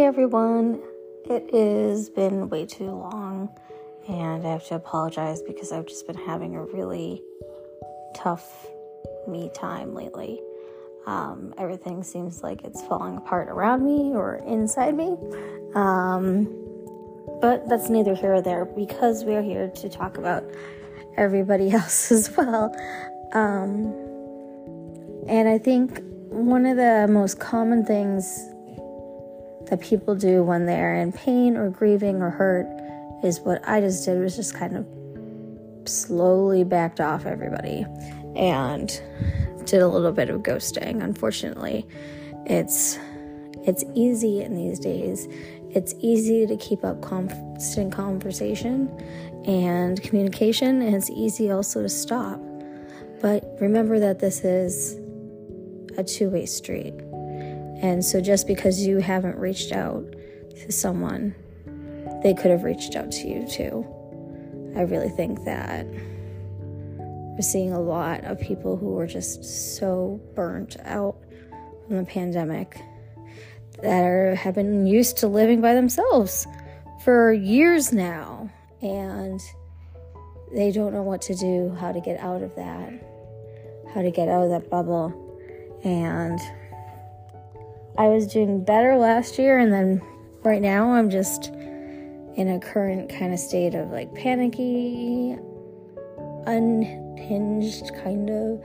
Hey everyone, it has been way too long and I have to apologize because I've just been having a really tough me time lately. Everything seems like it's falling apart around me or inside me, but that's neither here nor there because we're here to talk about everybody else as well. And I think one of the most common things that people do when they're in pain or grieving or hurt is what I just did, was just kind of slowly backed off everybody and did a little bit of ghosting. Unfortunately, it's easy in these days. It's easy to keep up constant conversation and communication, and it's easy also to stop. But remember that this is a two-way street. And so just because you haven't reached out to someone, they could have reached out to you too. I really think that we're seeing a lot of people who are just so burnt out from the pandemic that have been used to living by themselves for years now. And they don't know what to do, how to get out of that, bubble. And I was doing better last year, and then right now I'm just in a current kind of state of like panicky, unhinged kind of.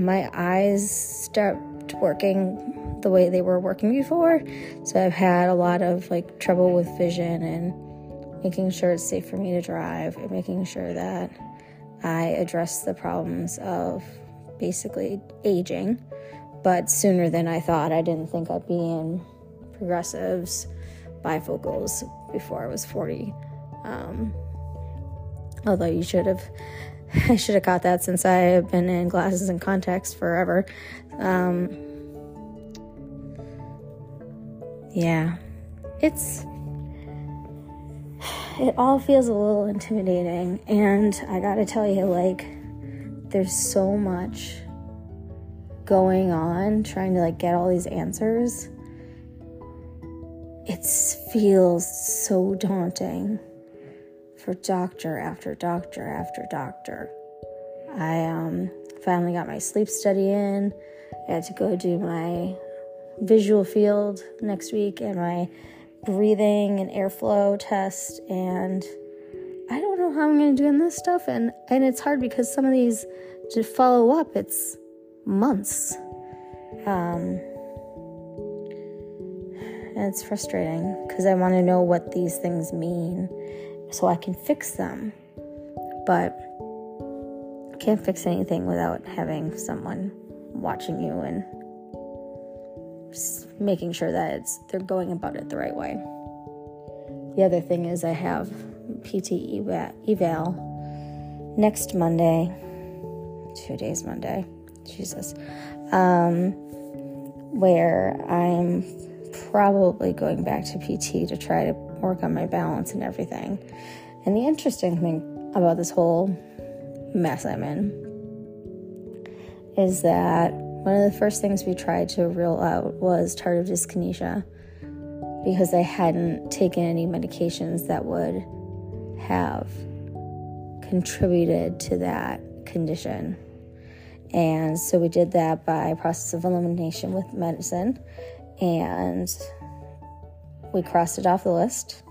My eyes stopped working the way they were working before, so I've had a lot of like trouble with vision and making sure it's safe for me to drive and making sure that I address the problems of basically aging. But sooner than I thought. I didn't think I'd be in progressives, bifocals before I was 40. Although I should have got that since I have been in glasses and contacts forever. It all feels a little intimidating. And I gotta tell you, like, there's so much going on, trying to like get all these answers. It feels so daunting for doctor after doctor after doctor. I finally got my sleep study in. I had to go do my visual field next week and my breathing and airflow test, and I don't know how I'm going to do in this stuff, and it's hard because some of these, to follow up, it's months. And it's frustrating because I want to know what these things mean so I can fix them, but I can't fix anything without having someone watching you and just making sure that they're going about it the right way. The other thing is I have PT eval next Monday, 2 days Monday, where I'm probably going back to PT to try to work on my balance and everything. And the interesting thing about this whole mess I'm in is that one of the first things we tried to rule out was tardive dyskinesia, because I hadn't taken any medications that would have contributed to that condition. And so we did that by process of elimination with medicine, and we crossed it off the list.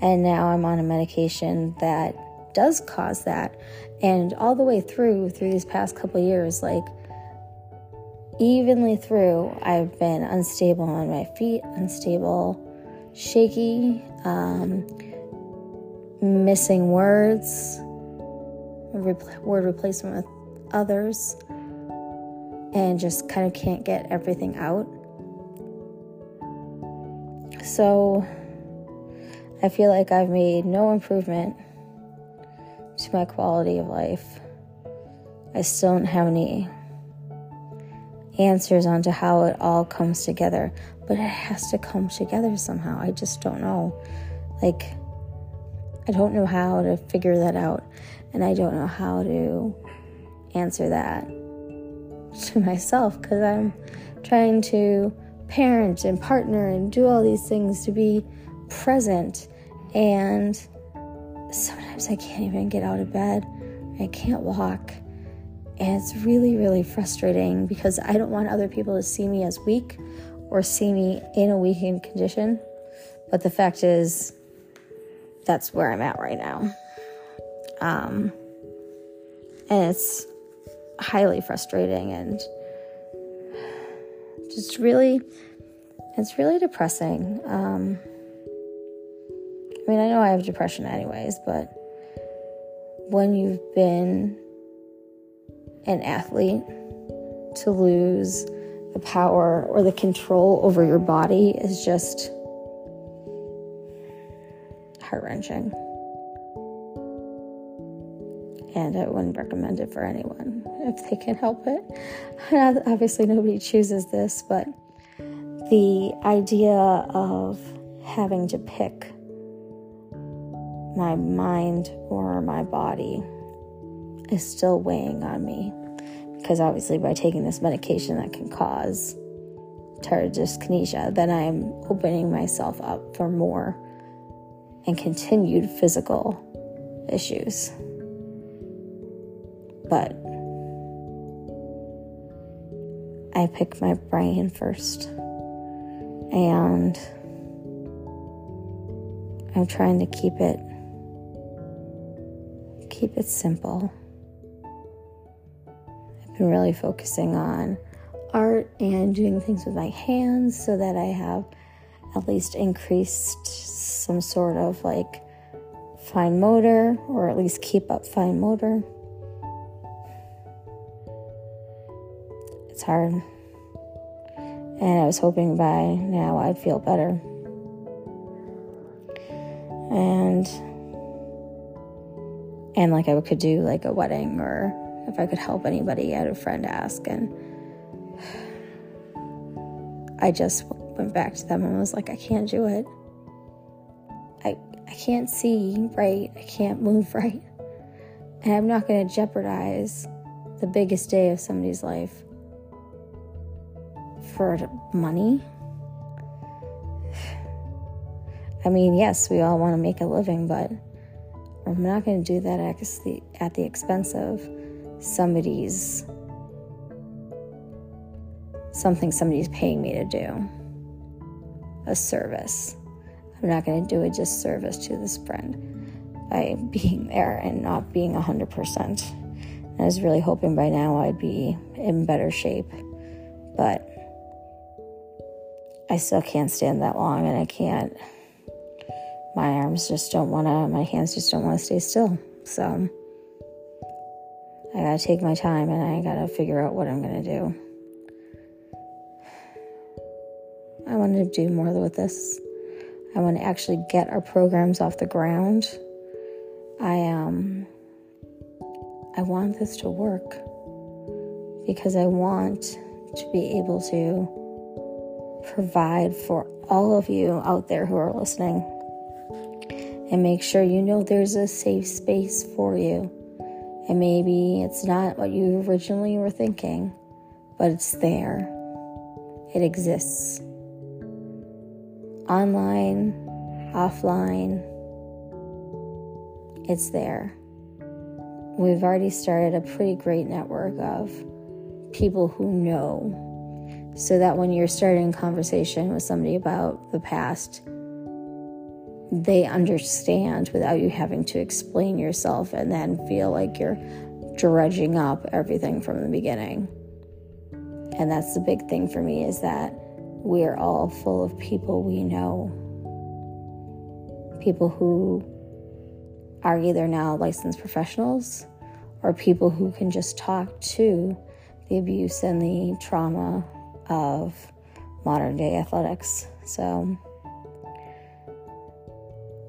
And now I'm on a medication that does cause that. And all the way through these past couple of years, like evenly through, I've been unstable on my feet, unstable, shaky, missing words, word replacement with others, and just kind of can't get everything out. So I feel like I've made no improvement to my quality of life. I still don't have any answers onto how it all comes together, but it has to come together somehow. I just don't know. Like, I don't know how to figure that out, and I don't know how to answer that to myself, because I'm trying to parent and partner and do all these things to be present. And sometimes I can't even get out of bed. I can't walk. And it's really, really frustrating because I don't want other people to see me as weak or see me in a weakened condition. But the fact is, that's where I'm at right now. And it's highly frustrating and just really, it's really depressing. I mean, I know I have depression anyways, but when you've been an athlete, to lose the power or the control over your body is just heart-wrenching. And I wouldn't recommend it for anyone if they can help it. And obviously nobody chooses this, but the idea of having to pick my mind or my body is still weighing on me, because obviously by taking this medication that can cause tardive dyskinesia, then I'm opening myself up for more and continued physical issues. But I pick my brain first, and I'm trying to keep it simple. I've been really focusing on art and doing things with my hands so that I have at least increased some sort of like fine motor, or at least keep up fine motor. It's hard. And I was hoping by now I'd feel better. And like I could do like a wedding, or if I could help anybody, I had a friend ask, and I just went back to them and was like, I can't do it. I can't see right. I can't move right. And I'm not going to jeopardize the biggest day of somebody's life for money. I mean, yes, we all want to make a living, but I'm not going to do that at the expense of somebody's paying me to do. A service. I'm not going to do a disservice to this friend by being there and not being 100%. And I was really hoping by now I'd be in better shape, but I still can't stand that long, and I can't. My hands just don't want to stay still. So I gotta take my time, and I gotta figure out what I'm gonna do. I want to do more with this. I want to actually get our programs off the ground. I want this to work because I want to be able to provide for all of you out there who are listening. And make sure you know there's a safe space for you. And maybe it's not what you originally were thinking, but it's there. It exists. Online, offline, it's there. We've already started a pretty great network of people who know, so that when you're starting a conversation with somebody about the past, they understand without you having to explain yourself and then feel like you're dredging up everything from the beginning. And that's the big thing for me, is that we're all full of people we know. People who are either now licensed professionals or people who can just talk to the abuse and the trauma of modern day athletics. So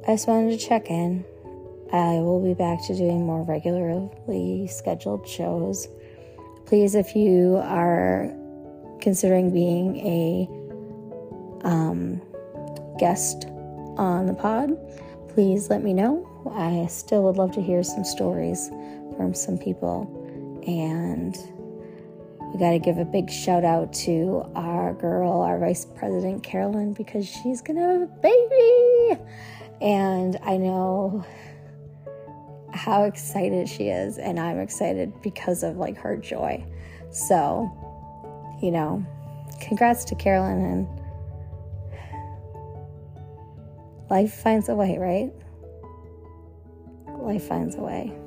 I just wanted to check in. I will be back to doing more regularly scheduled shows. Please, if you are considering being a guest on the pod, please let me know. I still would love to hear some stories from some people. And We got to give a big shout out to our girl, our vice president, Carolyn, because she's going to have a baby. And I know how excited she is, and I'm excited because of like her joy. So, you know, congrats to Carolyn, and life finds a way, right? Life finds a way.